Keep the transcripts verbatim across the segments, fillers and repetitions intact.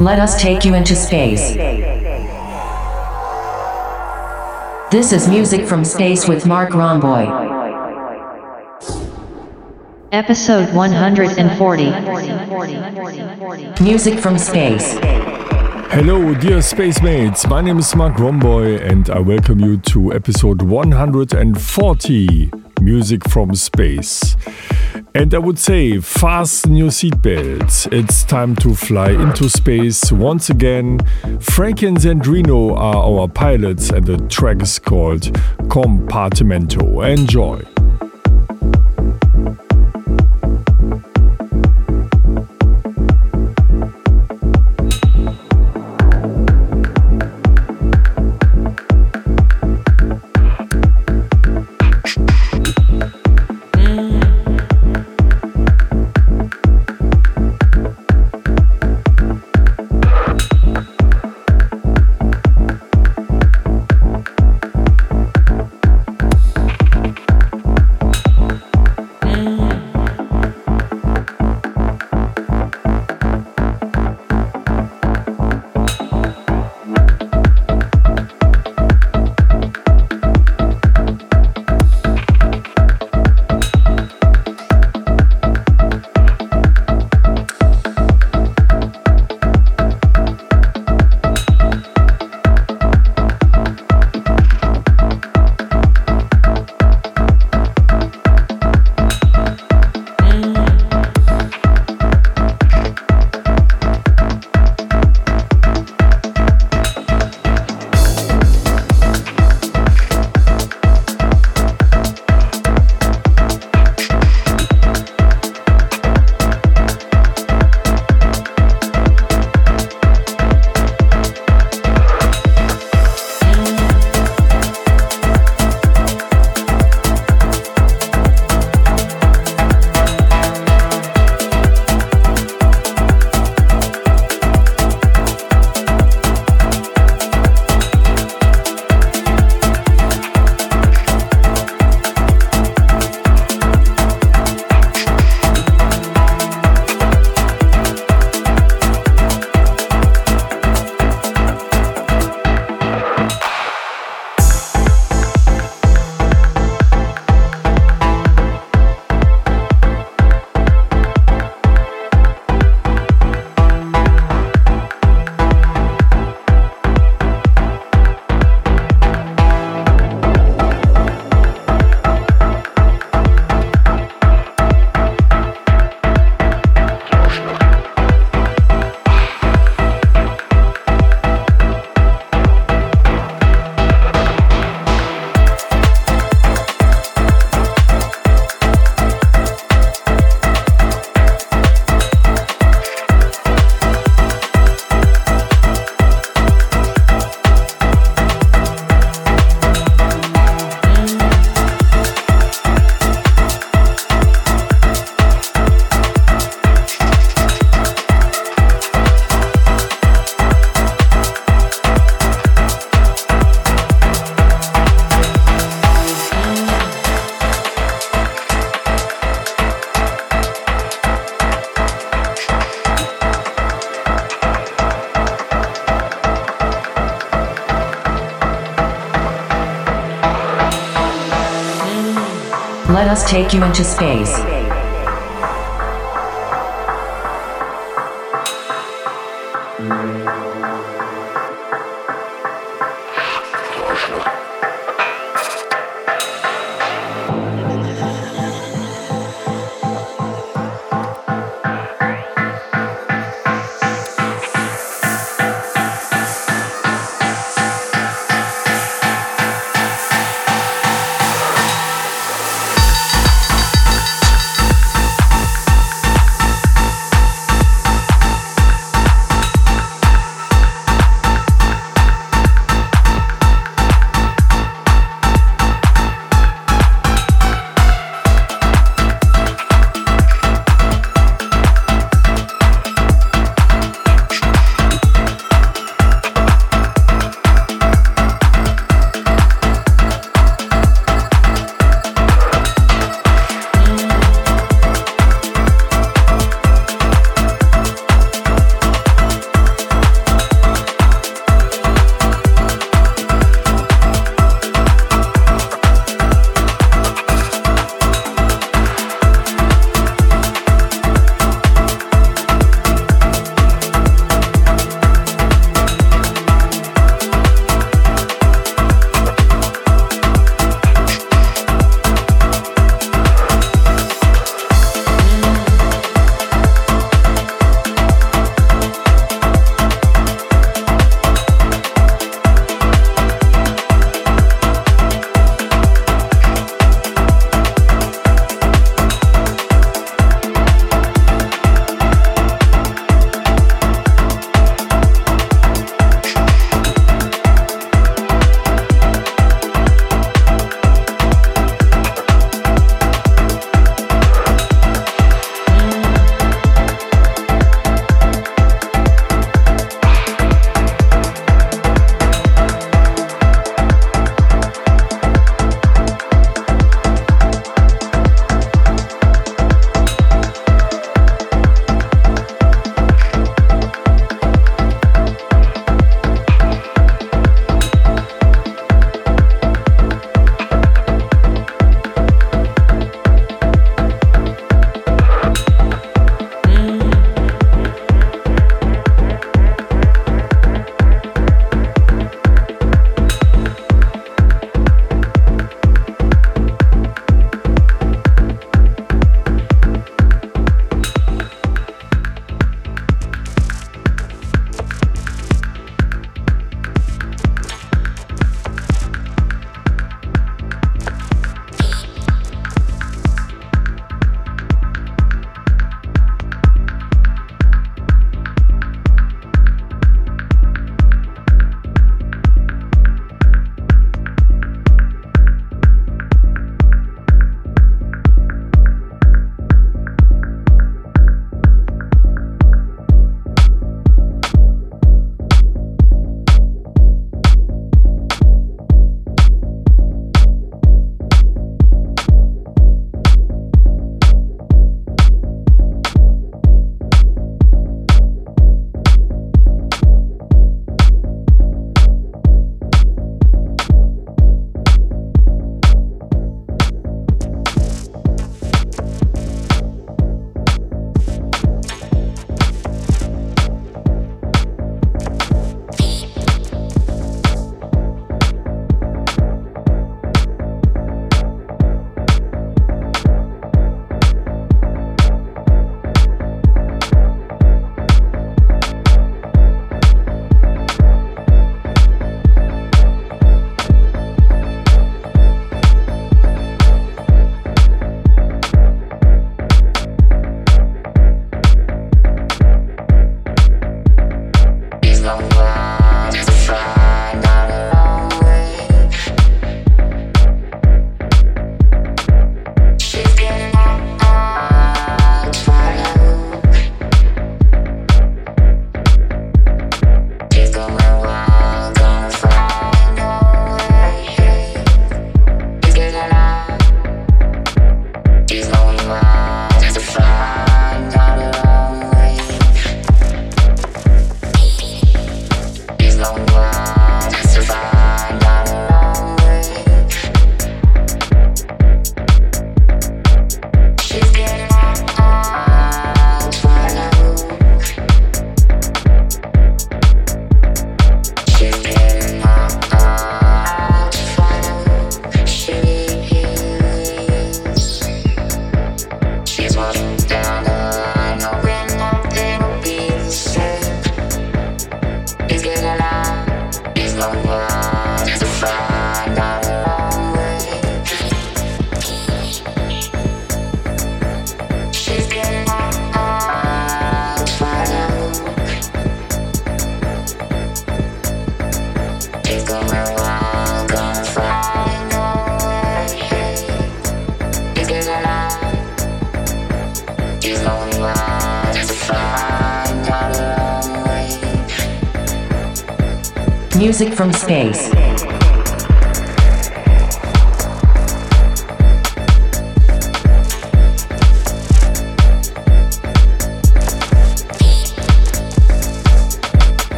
Let us take you into space. This is Music from Space with Marc Romboy. Episode one forty. Music from Space. Hello dear space mates, my name is Marc Romboy and I welcome you to episode one forty, Music from Space. And I would say, fasten your seatbelts, it's time to fly into space once again. Frank and Sandrino are our pilots and the track is called Comportamento. Enjoy! Let us take you into space. music from space.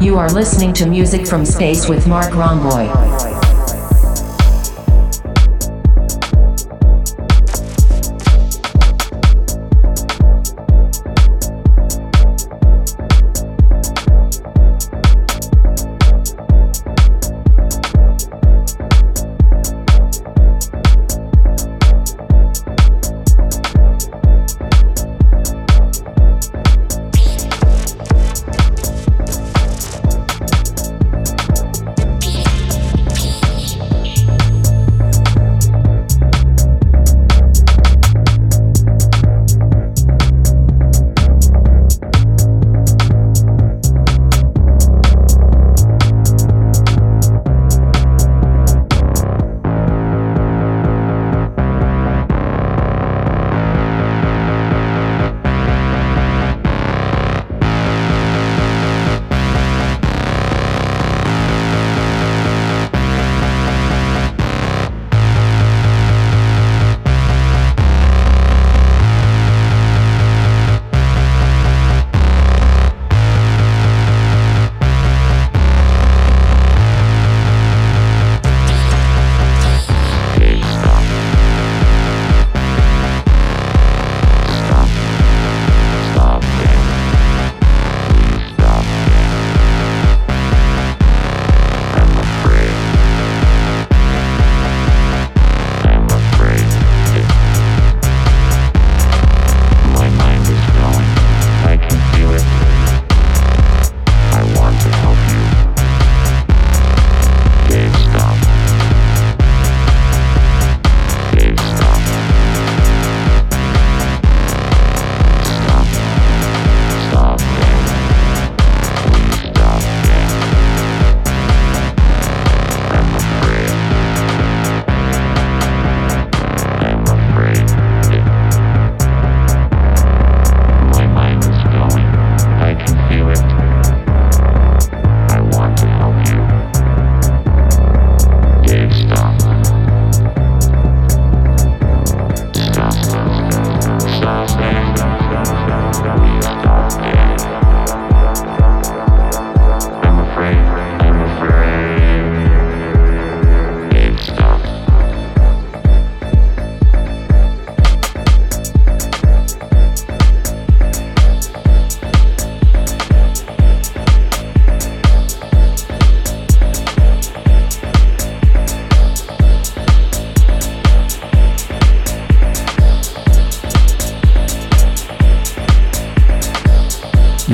You are listening to music from space with Marc Romboy.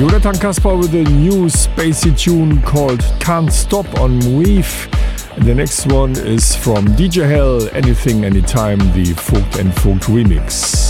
Jonathan Kaspar with a new spacey tune called Can't Stop on Maeve. And the next one is from D J Hell, Anything Anytime, the Vogt and Vogt remix.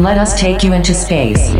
Let us take you into space.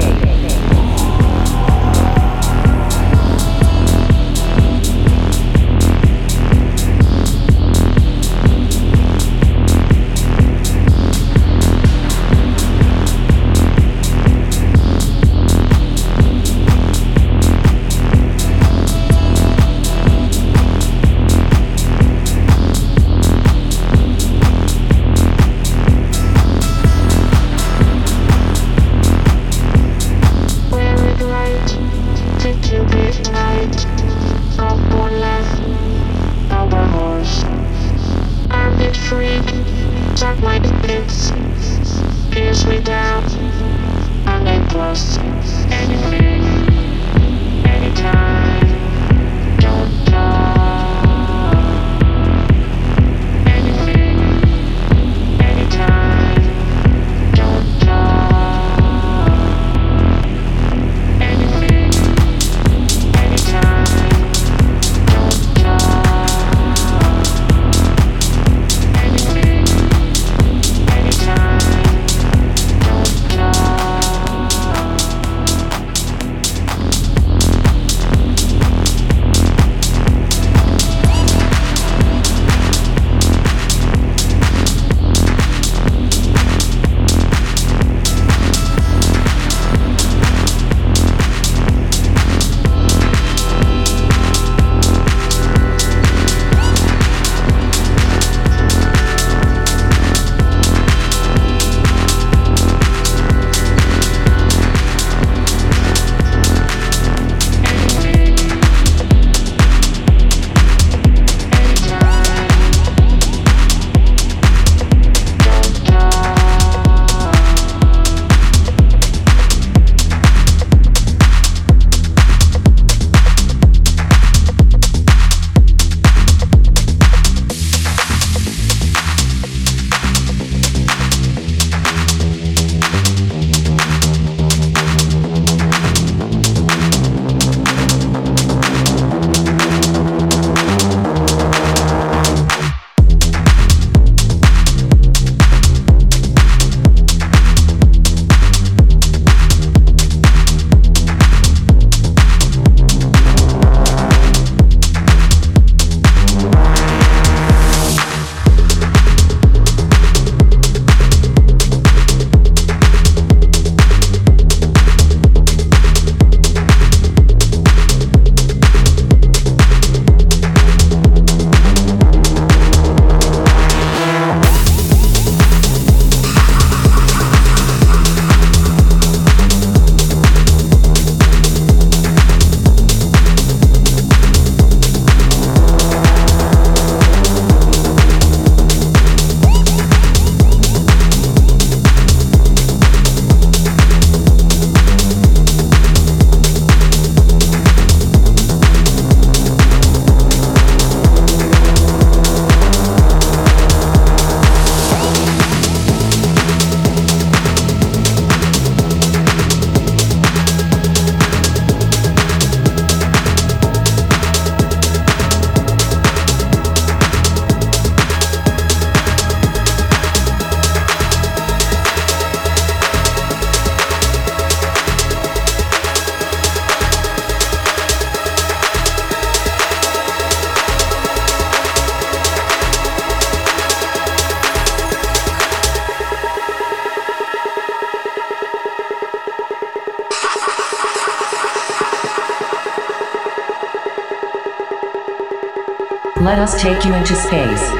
Let us take you into space.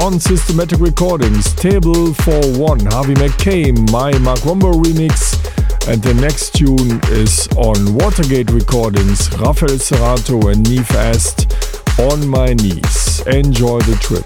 On Systematic Recordings, Table for One, Harvey McKay, my Marc Romboy remix, and the next tune is on Watergate Recordings, Rafael Cerato and Niv Ast, On My Knees. Enjoy the trip.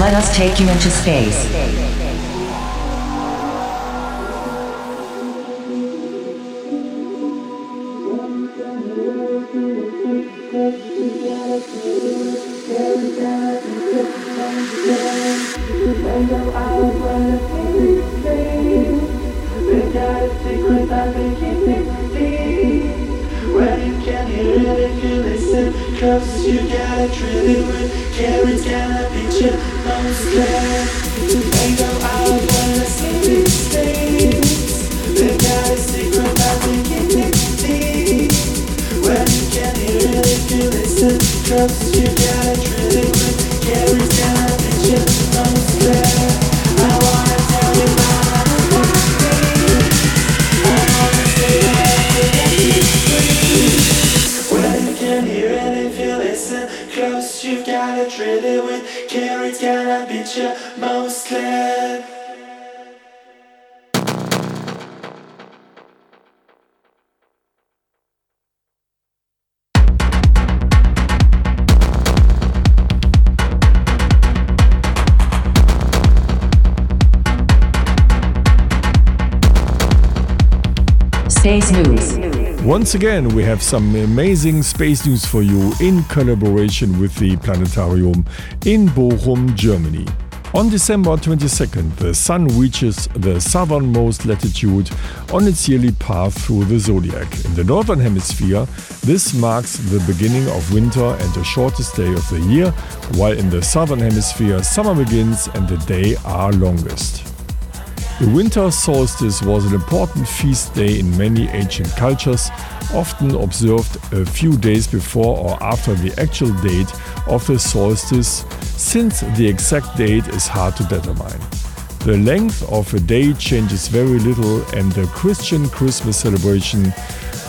Let us take you into space. Once again, we have some amazing space news for you in collaboration with the Planetarium in Bochum, Germany. On December twenty-second, the Sun reaches the southernmost latitude on its yearly path through the zodiac. In the Northern Hemisphere, this marks the beginning of winter and the shortest day of the year, while in the Southern Hemisphere, summer begins and the days are longest. The winter solstice was an important feast day in many ancient cultures, often observed a few days before or after the actual date of the solstice, since the exact date is hard to determine. The length of a day changes very little, and the Christian Christmas celebration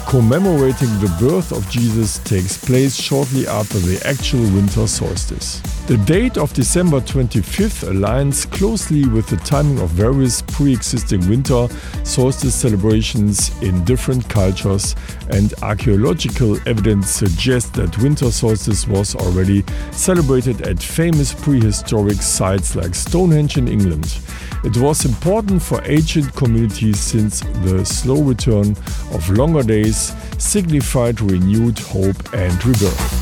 commemorating the birth of Jesus takes place shortly after the actual winter solstice. The date of December twenty-fifth aligns closely with the timing of various pre-existing winter solstice celebrations in different cultures, and archaeological evidence suggests that winter solstice was already celebrated at famous prehistoric sites like Stonehenge in England. It was important for ancient communities since the slow return of longer days signified renewed hope and rebirth.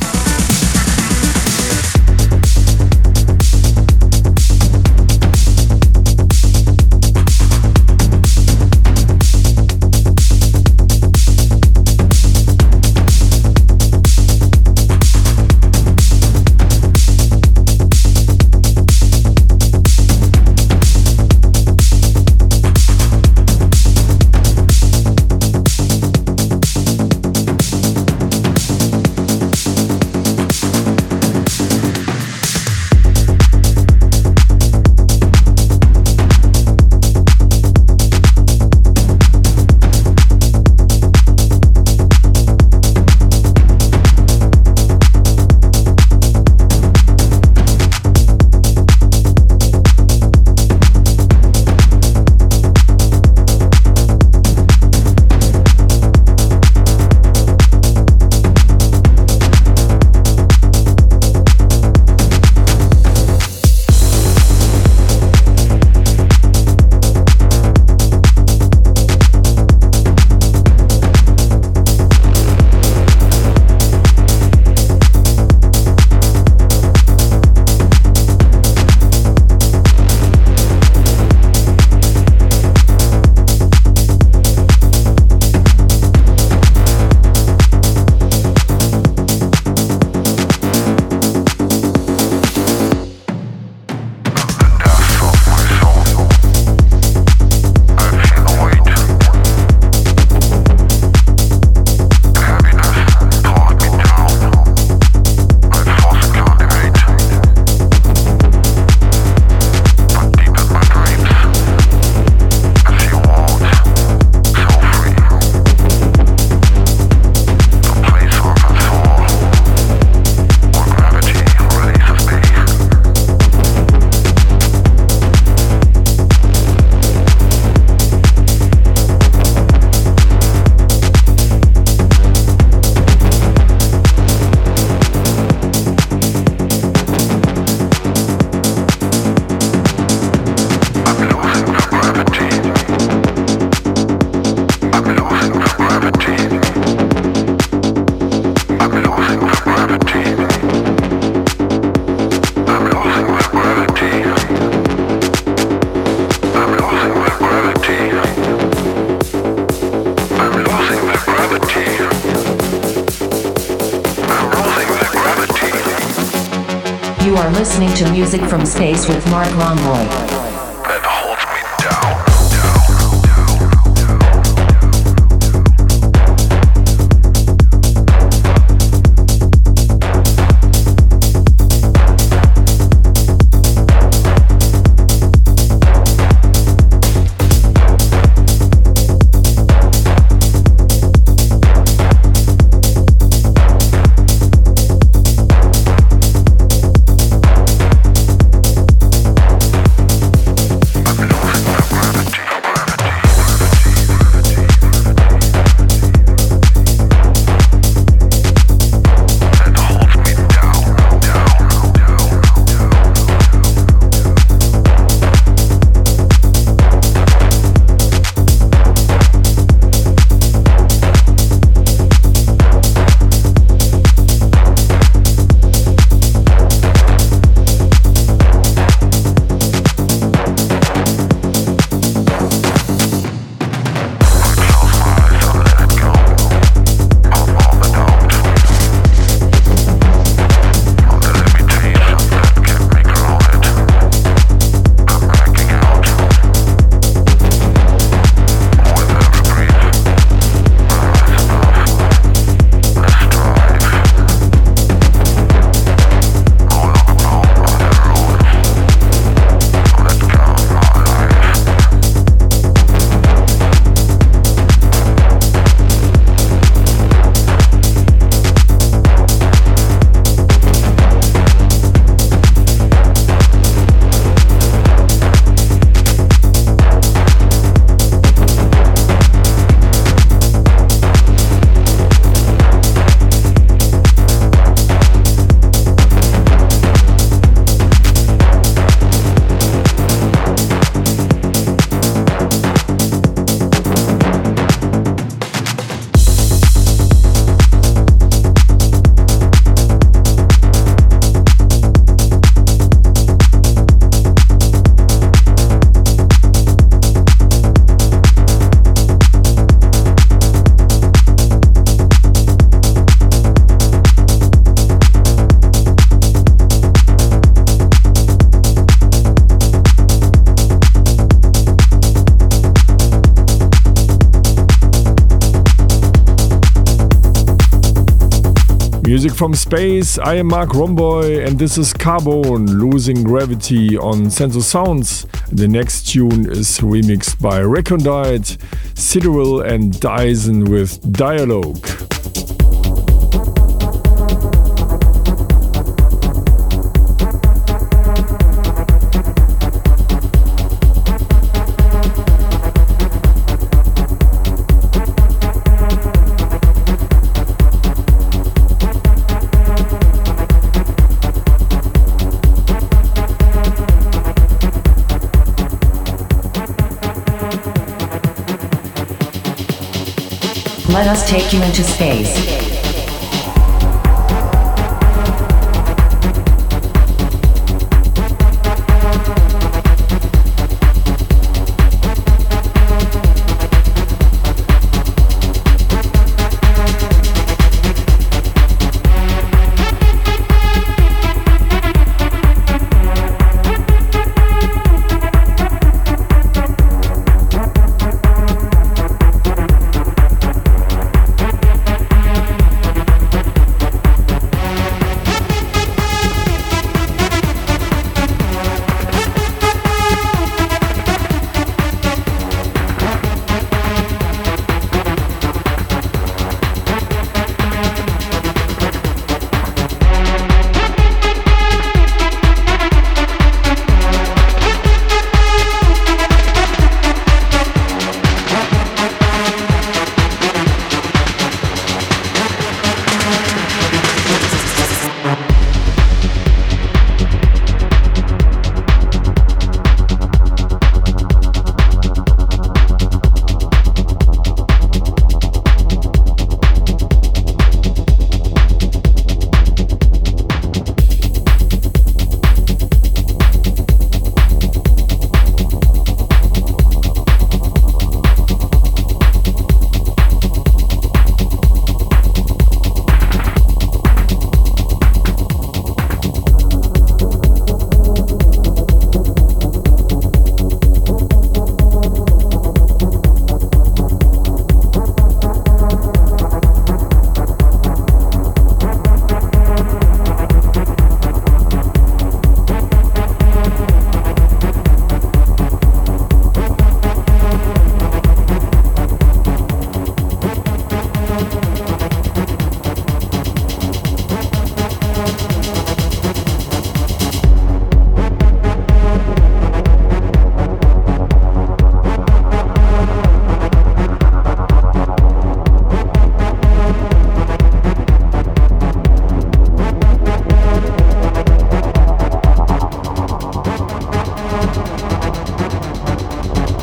are listening to Music from Space with Marc Romboy. Music from Space, I am Marc Romboy and this is Carbon, Losing Gravity on Senso Sounds. The next tune is remixed by Recondite, Sideral and Dyson with Dialogue. Let us take you into space.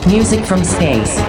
Music from space.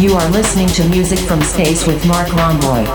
You are listening to Music from Space with Marc Romboy.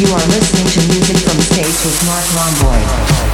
You are listening to music from States with Marc Romboy.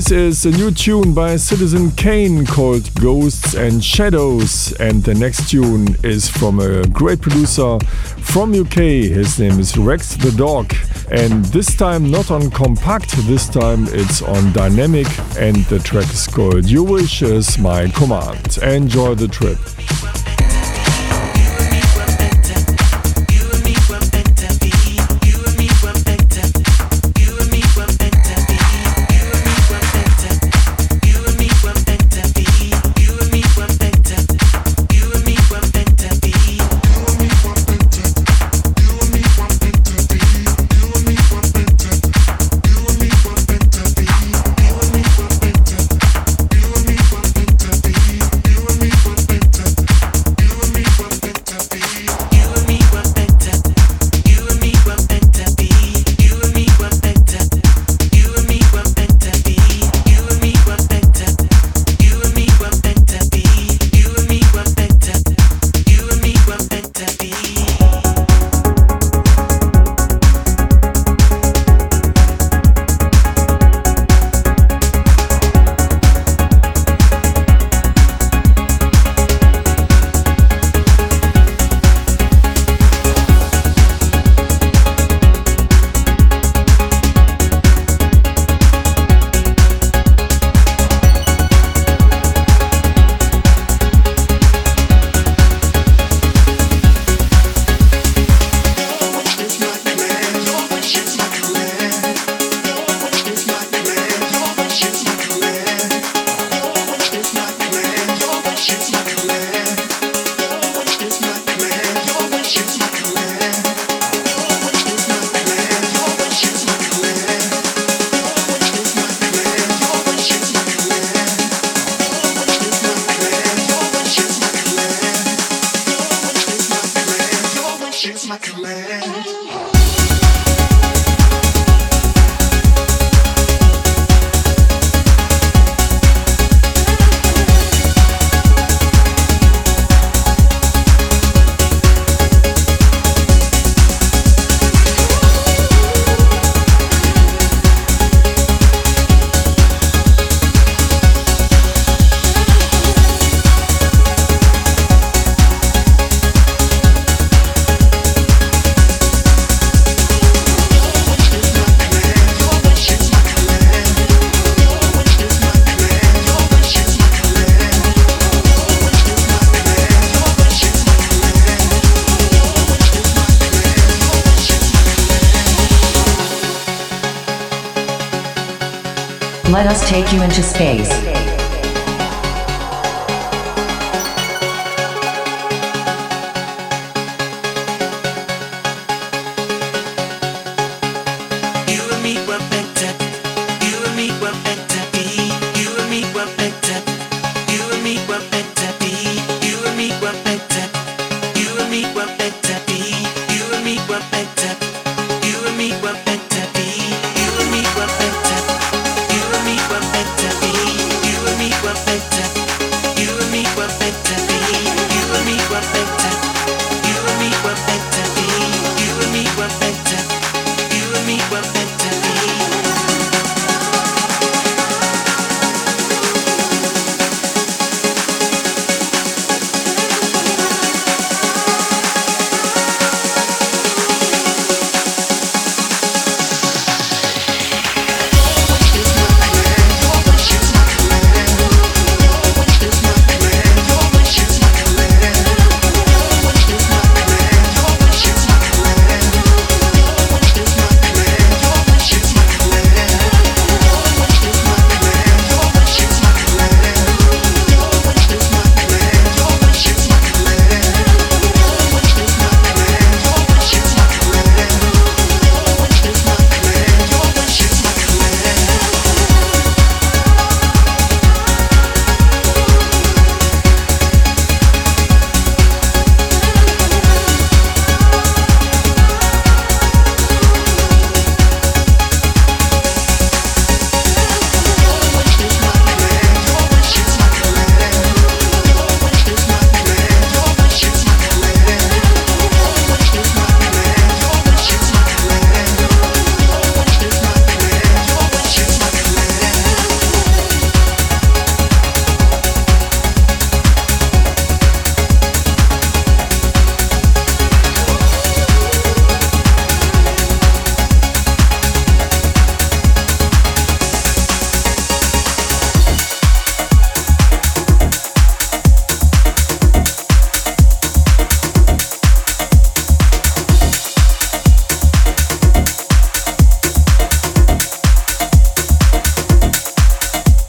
This is a new tune by Citizen Kain called Ghosts and Shadows, and the next tune is from a great producer from U K. His name is Rex the Dog, and this time not on Kompakt, this time it's on Diynamic, and the track is called You Wish Is My Command. Enjoy the trip. Let us take you into space.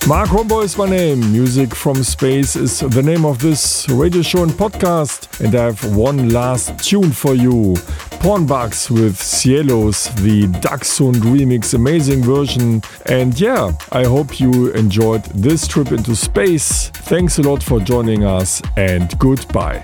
Marc Romboy is my name. Music from Space is the name of this radio show and podcast. And I have one last tune for you. Pornbugs with Cielos, the Dachshund remix, amazing version. And yeah, I hope you enjoyed this trip into space. Thanks a lot for joining us and goodbye.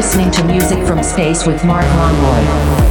Listening to music from space with Marc Romboy.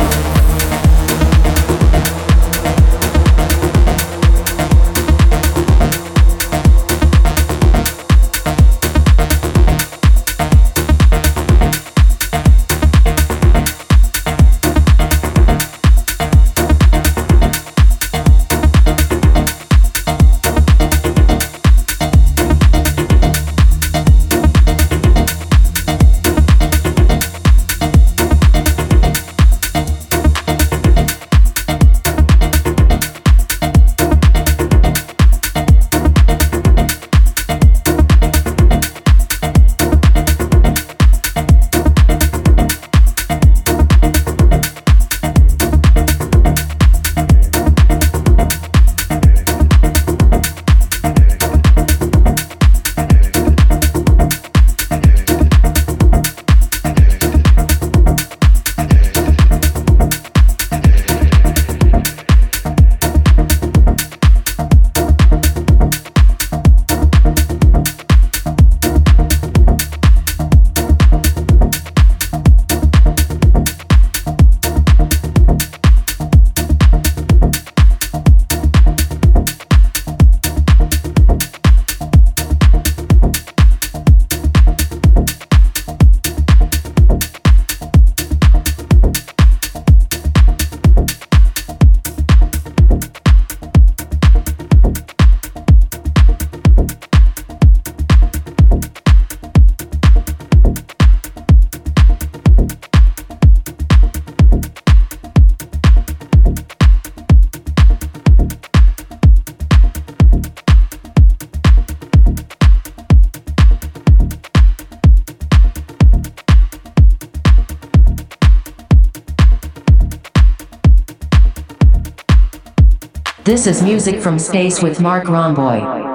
This is music from space with Marc Romboy.